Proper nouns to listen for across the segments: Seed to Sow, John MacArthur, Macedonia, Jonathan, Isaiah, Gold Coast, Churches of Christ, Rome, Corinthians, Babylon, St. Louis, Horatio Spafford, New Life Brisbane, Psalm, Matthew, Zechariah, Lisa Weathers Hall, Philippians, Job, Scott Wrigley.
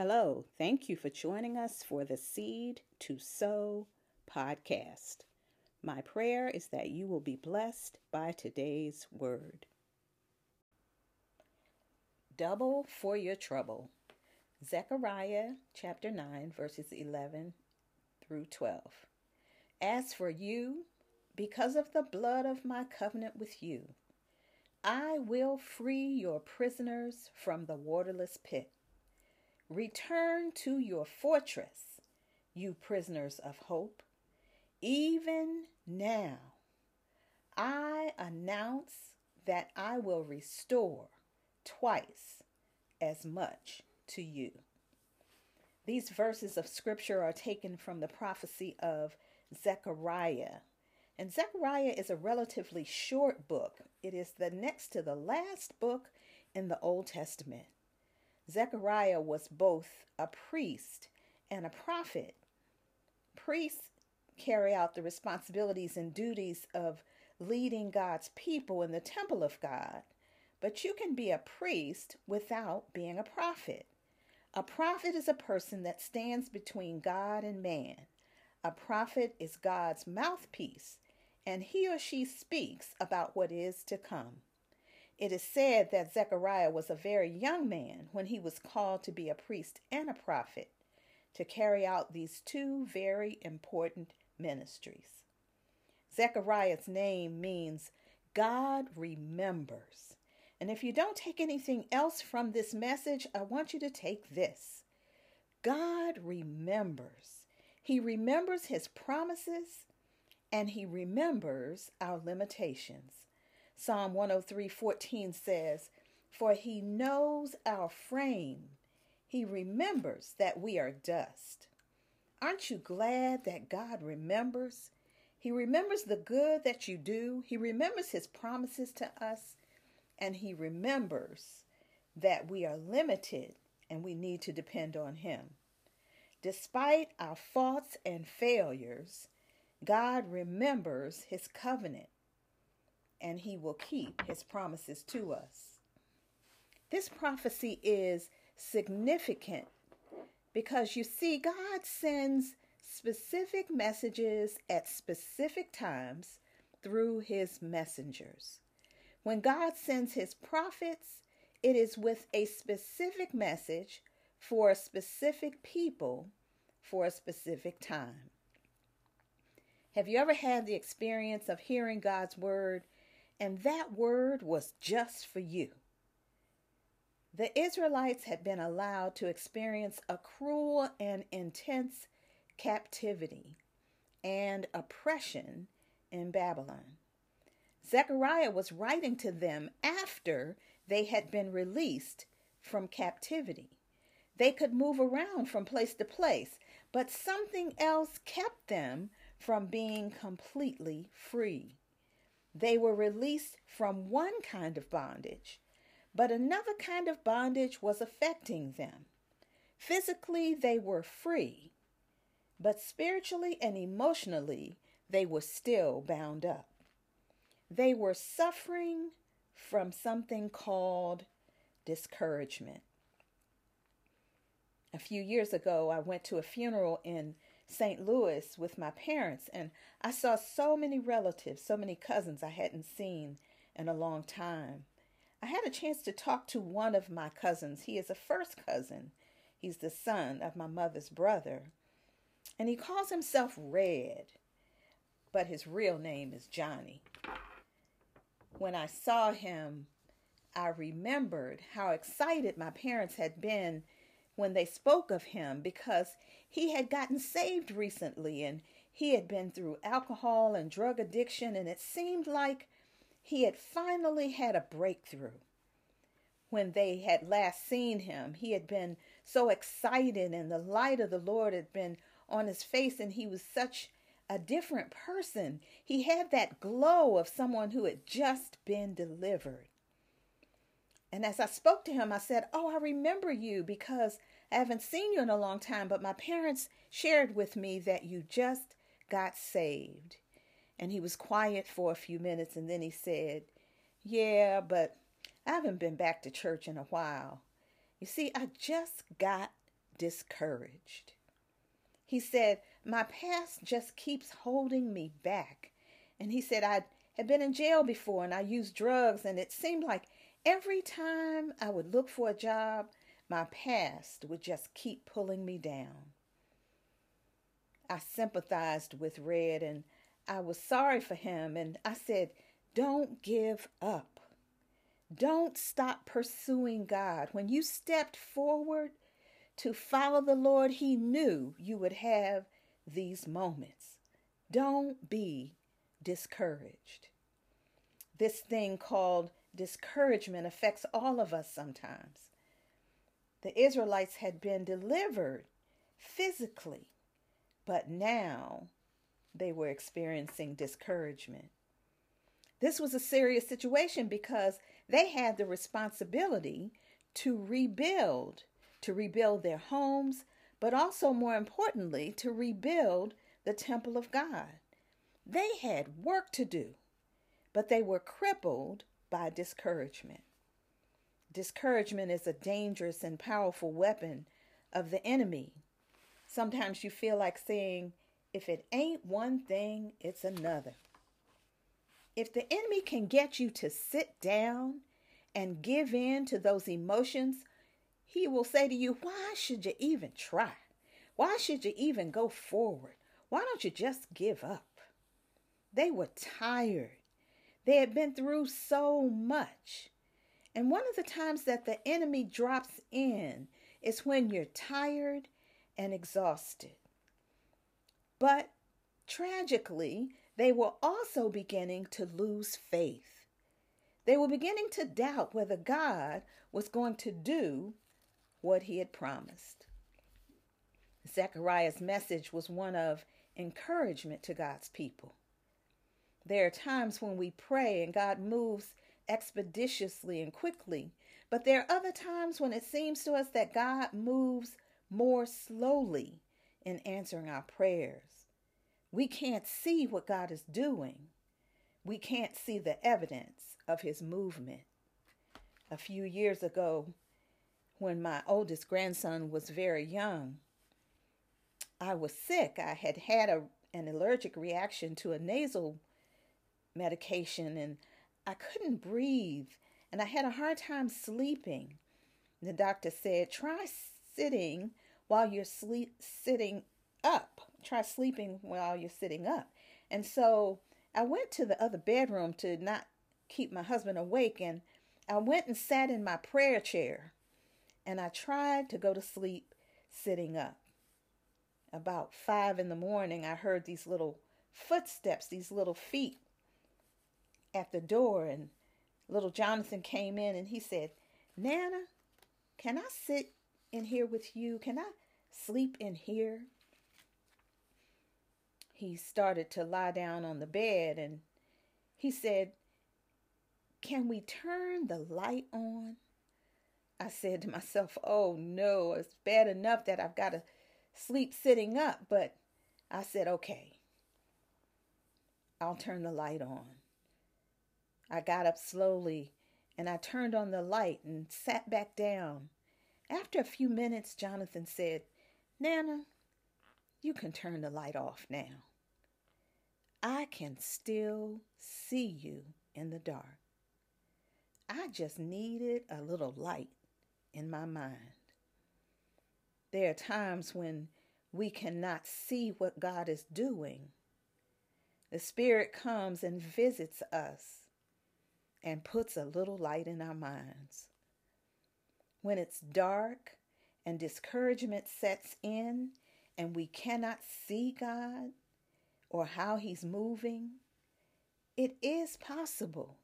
Hello, thank you for joining us for the Seed to Sow podcast. My prayer is that you will be blessed by today's word. Double for your trouble. Zechariah chapter 9, verses 11 through 12. As for you, because of the blood of my covenant with you, I will free your prisoners from the waterless pit. Return to your fortress, you prisoners of hope. Even now, I announce that I will restore twice as much to you. These verses of scripture are taken from the prophecy of Zechariah. And Zechariah is a relatively short book. It is the next to the last book in the Old Testament. Zechariah was both a priest and a prophet. Priests carry out the responsibilities and duties of leading God's people in the temple of God, but you can be a priest without being a prophet. A prophet is a person that stands between God and man. A prophet is God's mouthpiece, and he or she speaks about what is to come. It is said that Zechariah was a very young man when he was called to be a priest and a prophet, to carry out these two very important ministries. Zechariah's name means God remembers. And if you don't take anything else from this message, I want you to take this. God remembers. He remembers his promises, and he remembers our limitations. Psalm 103:14 says, "For he knows our frame. He remembers that we are dust." Aren't you glad that God remembers? He remembers the good that you do. He remembers his promises to us, and he remembers that we are limited and we need to depend on him. Despite our faults and failures, God remembers his covenant, and he will keep his promises to us. This prophecy is significant because, you see, God sends specific messages at specific times through his messengers. When God sends his prophets, it is with a specific message for a specific people for a specific time. Have you ever had the experience of hearing God's word, and that word was just for you? The Israelites had been allowed to experience a cruel and intense captivity and oppression in Babylon. Zechariah was writing to them after they had been released from captivity. They could move around from place to place, but something else kept them from being completely free. They were released from one kind of bondage, but another kind of bondage was affecting them. Physically, they were free, but spiritually and emotionally, they were still bound up. They were suffering from something called discouragement. A few years ago, I went to a funeral in St. Louis with my parents, and I saw so many relatives, so many cousins I hadn't seen in a long time. I had a chance to talk to one of my cousins. He is a first cousin. He's the son of my mother's brother. And he calls himself Red, but his real name is Johnny. When I saw him, I remembered how excited my parents had been when they spoke of him, because he had gotten saved recently, and he had been through alcohol and drug addiction, and it seemed like he had finally had a breakthrough. When they had last seen him, he had been so excited, and the light of the Lord had been on his face, and he was such a different person. He had that glow of someone who had just been delivered. And as I spoke to him, I said, "Oh, I remember you because I haven't seen you in a long time, but my parents shared with me that you just got saved." And he was quiet for a few minutes, and then he said, "Yeah, but I haven't been back to church in a while. You see, I just got discouraged. He said, my past just keeps holding me back. And he said, I had been in jail before and I used drugs, and it seemed like every time I would look for a job, my past would just keep pulling me down. I sympathized with Red and I was sorry for him, and I said, don't give up. Don't stop pursuing God. When you stepped forward to follow the Lord, he knew you would have these moments. Don't be discouraged. This thing called discouragement affects all of us sometimes. The Israelites had been delivered physically, but now they were experiencing discouragement. This was a serious situation because they had the responsibility to rebuild their homes, but also, more importantly, to rebuild the temple of God. They had work to do, but they were crippled by discouragement. Discouragement is a dangerous and powerful weapon of the enemy. Sometimes you feel like saying, if it ain't one thing, it's another. If the enemy can get you to sit down and give in to those emotions, he will say to you, why should you even try? Why should you even go forward? Why don't you just give up? They were tired. They had been through so much. And one of the times that the enemy drops in is when you're tired and exhausted. But tragically, they were also beginning to lose faith. They were beginning to doubt whether God was going to do what he had promised. Zechariah's message was one of encouragement to God's people. There are times when we pray and God moves expeditiously and quickly, but there are other times when it seems to us that God moves more slowly in answering our prayers. We can't see what God is doing. We can't see the evidence of his movement. A few years ago, when my oldest grandson was very young, I was sick. I had had an allergic reaction to a nasal medication, and I couldn't breathe, and I had a hard time sleeping. The doctor said, try sitting while you're sitting up. Try sleeping while you're sitting up. And so I went to the other bedroom to not keep my husband awake, and I went and sat in my prayer chair, and I tried to go to sleep sitting up. About 5 a.m, I heard these little footsteps, these little feet at the door, and little Jonathan came in and he said, Nana, can I sit in here with you? Can I sleep in here? He started to lie down on the bed and he said, can we turn the light on? I said to myself, oh no, it's bad enough that I've got to sleep sitting up, but I said, okay, I'll turn the light on. I got up slowly and I turned on the light and sat back down. After a few minutes, Jonathan said, Nana, you can turn the light off now. I can still see you in the dark. I just needed a little light in my mind. There are times when we cannot see what God is doing. The Spirit comes and visits us and puts a little light in our minds. When it's dark and discouragement sets in and we cannot see God or how he's moving, it is possible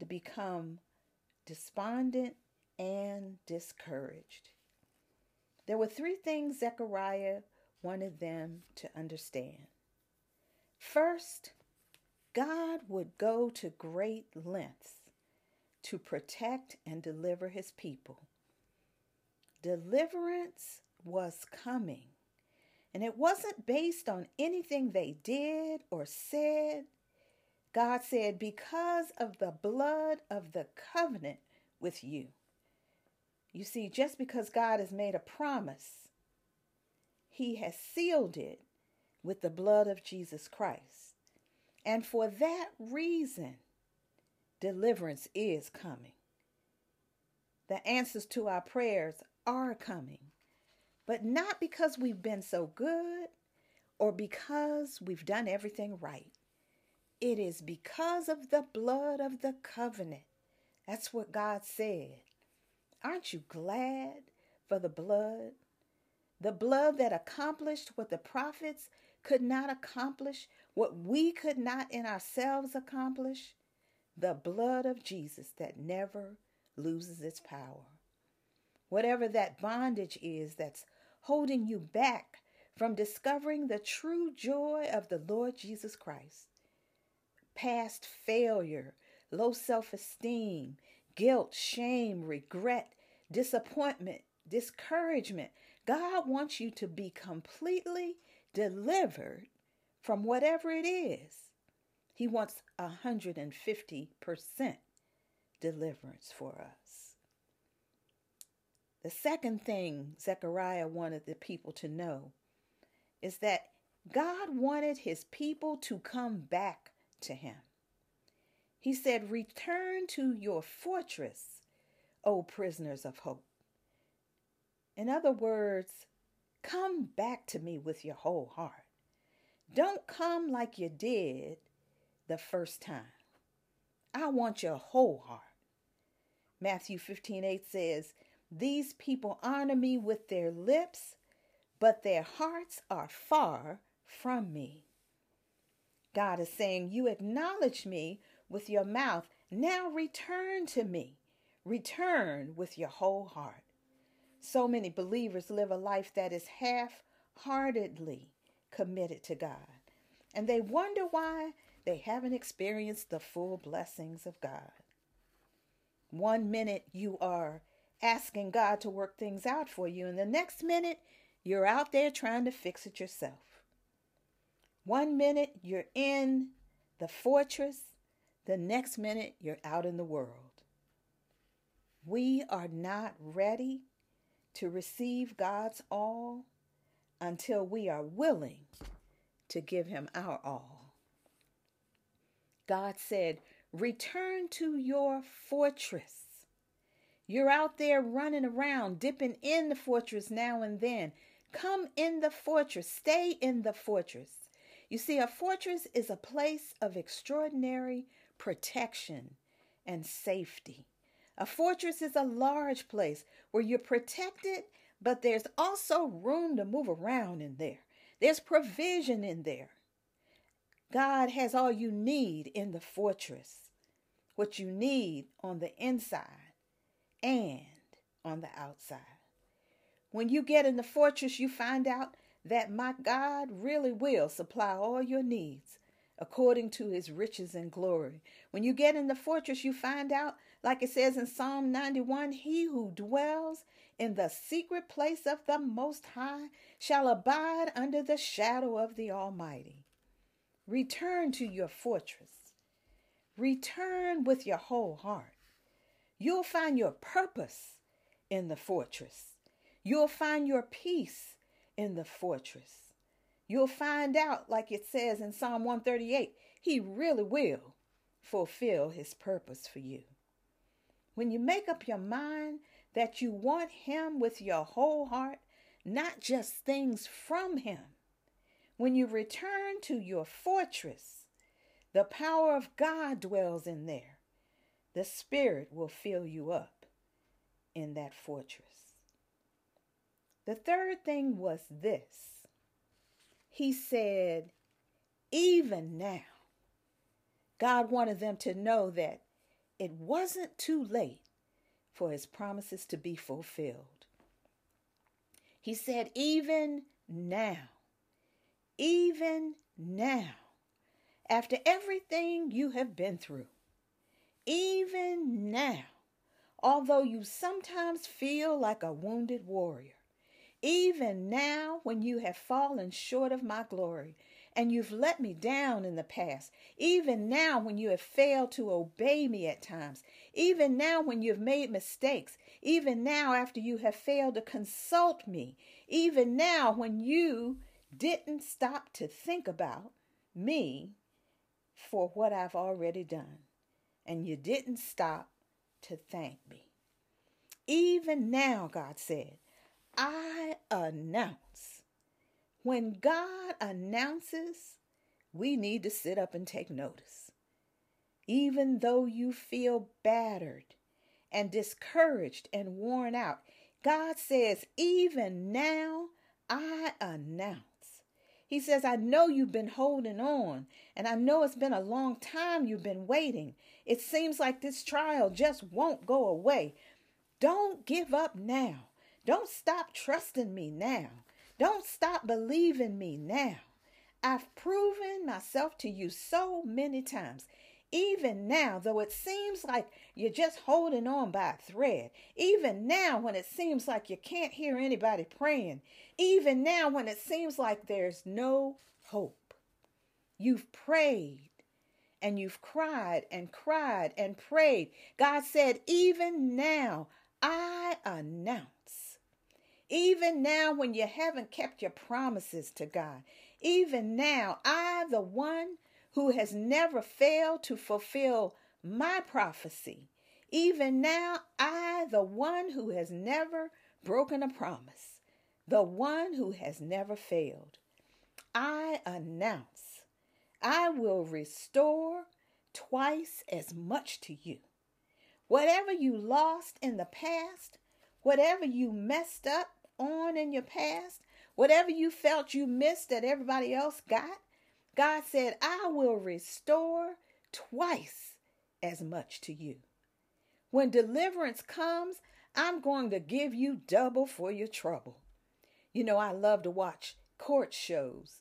to become despondent and discouraged. There were 3 things Zechariah wanted them to understand. First, God would go to great lengths to protect and deliver his people. Deliverance was coming, and it wasn't based on anything they did or said. God said, because of the blood of the covenant with you. You see, just because God has made a promise he has sealed it with the blood of Jesus Christ. And for that reason, deliverance is coming. The answers to our prayers are coming, but not because we've been so good or because we've done everything right. It is because of the blood of the covenant. That's what God said. Aren't you glad for the blood? The blood that accomplished what the prophets could not accomplish, what we could not in ourselves accomplish. The blood of Jesus that never loses its power. Whatever that bondage is that's holding you back from discovering the true joy of the Lord Jesus Christ. Past failure, low self-esteem, guilt, shame, regret, disappointment, discouragement. God wants you to be completely delivered from whatever it is. He wants 150% deliverance for us. The second thing Zechariah wanted the people to know is that God wanted his people to come back to him. He said, "Return to your fortress, O prisoners of hope." In other words, come back to me with your whole heart. Don't come like you did the first time. I want your whole heart. Matthew 15:8 says, "These people honor me with their lips, but their hearts are far from me." God is saying, you acknowledge me with your mouth. Now return to me. Return with your whole heart. So many believers live a life that is half-heartedly committed to God. And they wonder why they haven't experienced the full blessings of God. One minute you are asking God to work things out for you, and the next minute you're out there trying to fix it yourself. One minute you're in the fortress, the next minute you're out in the world. We are not ready to receive God's all until we are willing to give him our all. God said, return to your fortress. You're out there running around, dipping in the fortress now and then. Come in the fortress. Stay in the fortress. You see, a fortress is a place of extraordinary protection and safety. A fortress is a large place where you're protected, but there's also room to move around in there. There's provision in there. God has all you need in the fortress, what you need on the inside and on the outside. When you get in the fortress, you find out that my God really will supply all your needs according to his riches and glory. When you get in the fortress, you find out, like it says in Psalm 91, he who dwells in the secret place of the Most High shall abide under the shadow of the Almighty. Return to your fortress. Return with your whole heart. You'll find your purpose in the fortress. You'll find your peace in the fortress. You'll find out, like it says in Psalm 138, he really will fulfill his purpose for you. When you make up your mind that you want him with your whole heart, not just things from him, when you return to your fortress, the power of God dwells in there. The Spirit will fill you up in that fortress. The third thing was this. He said, even now. God wanted them to know that it wasn't too late for his promises to be fulfilled. He said, even now. Even now. After everything you have been through. Even now, although you sometimes feel like a wounded warrior, even now when you have fallen short of my glory and you've let me down in the past. Even now when you have failed to obey me at times. Even now when you've made mistakes. Even now after you have failed to consult me. Even now when you didn't stop to think about me for what I've already done. And you didn't stop to thank me. Even now, God said, I announce. When God announces, we need to sit up and take notice. Even though you feel battered and discouraged and worn out, God says, even now, I announce. He says, I know you've been holding on, and I know it's been a long time you've been waiting. It seems like this trial just won't go away. Don't give up now. Don't stop trusting me now. Don't stop believing me now. I've proven myself to you so many times. Even now, though it seems like you're just holding on by a thread. Even now, when it seems like you can't hear anybody praying. Even now, when it seems like there's no hope. You've prayed. And you've cried and prayed. God said, even now, I announce. Even now when you haven't kept your promises to God. Even now, I, the one who has never failed to fulfill my prophecy. Even now, I, the one who has never broken a promise. The one who has never failed. I announce. I will restore twice as much to you. Whatever you lost in the past, whatever you messed up on in your past, whatever you felt you missed that everybody else got, God said, I will restore twice as much to you. When deliverance comes, I'm going to give you double for your trouble. You know, I love to watch court shows.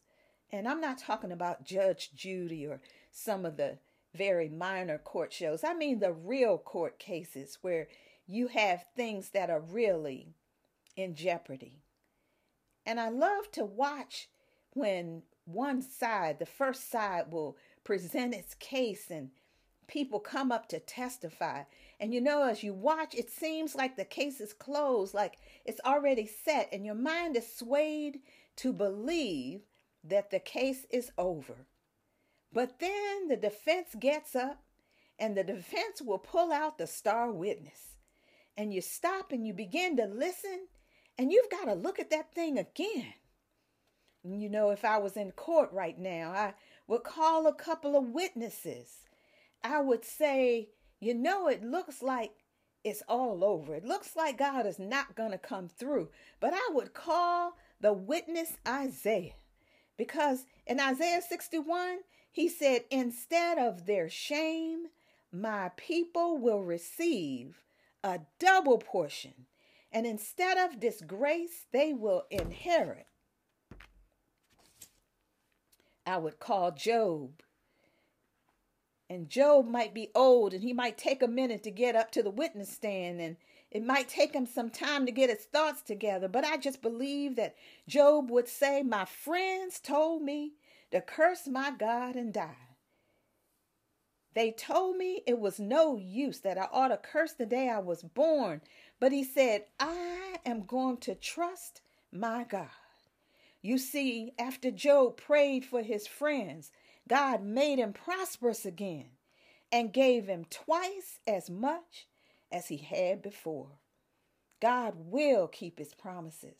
And I'm not talking about Judge Judy or some of the very minor court shows. I mean the real court cases where you have things that are really in jeopardy. And I love to watch when one side, the first side, will present its case and people come up to testify. And you know, as you watch, it seems like the case is closed, like it's already set. And your mind is swayed to believe that the case is over. But then the defense gets up and the defense will pull out the star witness. And you stop and you begin to listen and you've got to look at that thing again. And you know, if I was in court right now, I would call a couple of witnesses. I would say, you know, it looks like it's all over. It looks like God is not going to come through. But I would call the witness Isaiah. Because in Isaiah 61, he said, instead of their shame, my people will receive a double portion. And instead of disgrace, they will inherit. I would call Job. And Job might be old and he might take a minute to get up to the witness stand, and it might take him some time to get his thoughts together, but I just believe that Job would say, my friends told me to curse my God and die. They told me it was no use, that I ought to curse the day I was born. But he said, I am going to trust my God. You see, after Job prayed for his friends, God made him prosperous again and gave him twice as much as he had before. God will keep his promises.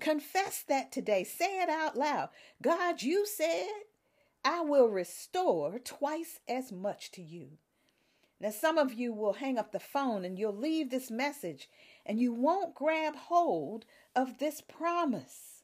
Confess that today. Say it out loud. God, you said, I will restore twice as much to you. Now, some of you will hang up the phone and you'll leave this message and you won't grab hold of this promise.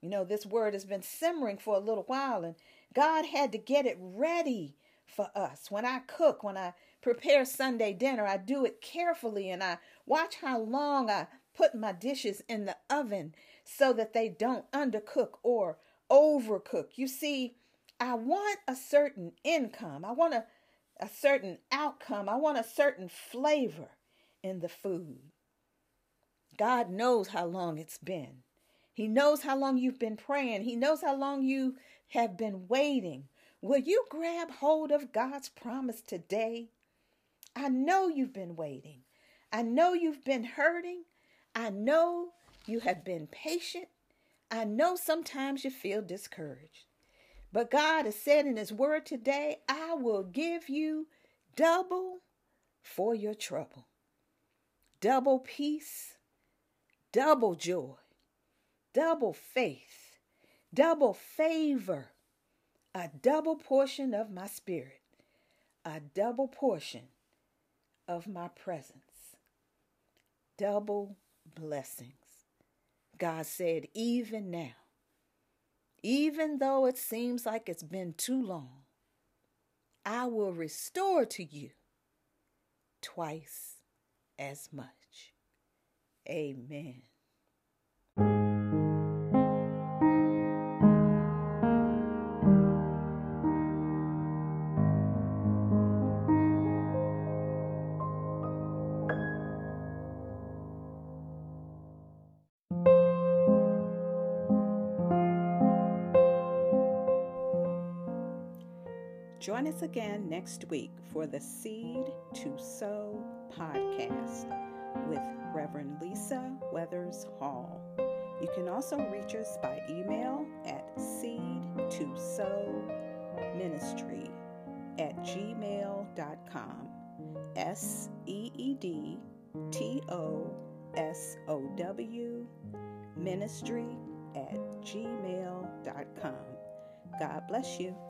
You know, this word has been simmering for a little while and God had to get it ready for us. When I cook, when I prepare Sunday dinner, I do it carefully and I watch how long I put my dishes in the oven so that they don't undercook or overcook. You see, I want a certain income. I want a certain outcome. I want a certain flavor in the food. God knows how long it's been. He knows how long you've been praying. He knows how long you have been waiting. Will you grab hold of God's promise today? I know you've been waiting. I know you've been hurting. I know you have been patient. I know sometimes you feel discouraged. But God has said in his word today, I will give you double for your trouble. Double peace, double joy, double faith, double favor, a double portion of my spirit, a double portion of my presence, double blessings. God said, even now, even though it seems like it's been too long, I will restore to you twice as much. Amen. Join us again next week for the Seed to Sow podcast with Reverend Lisa Weathers Hall. You can also reach us by email at seedtosowministry@gmail.com. SEEDTOSOW ministry@gmail.com. God bless you.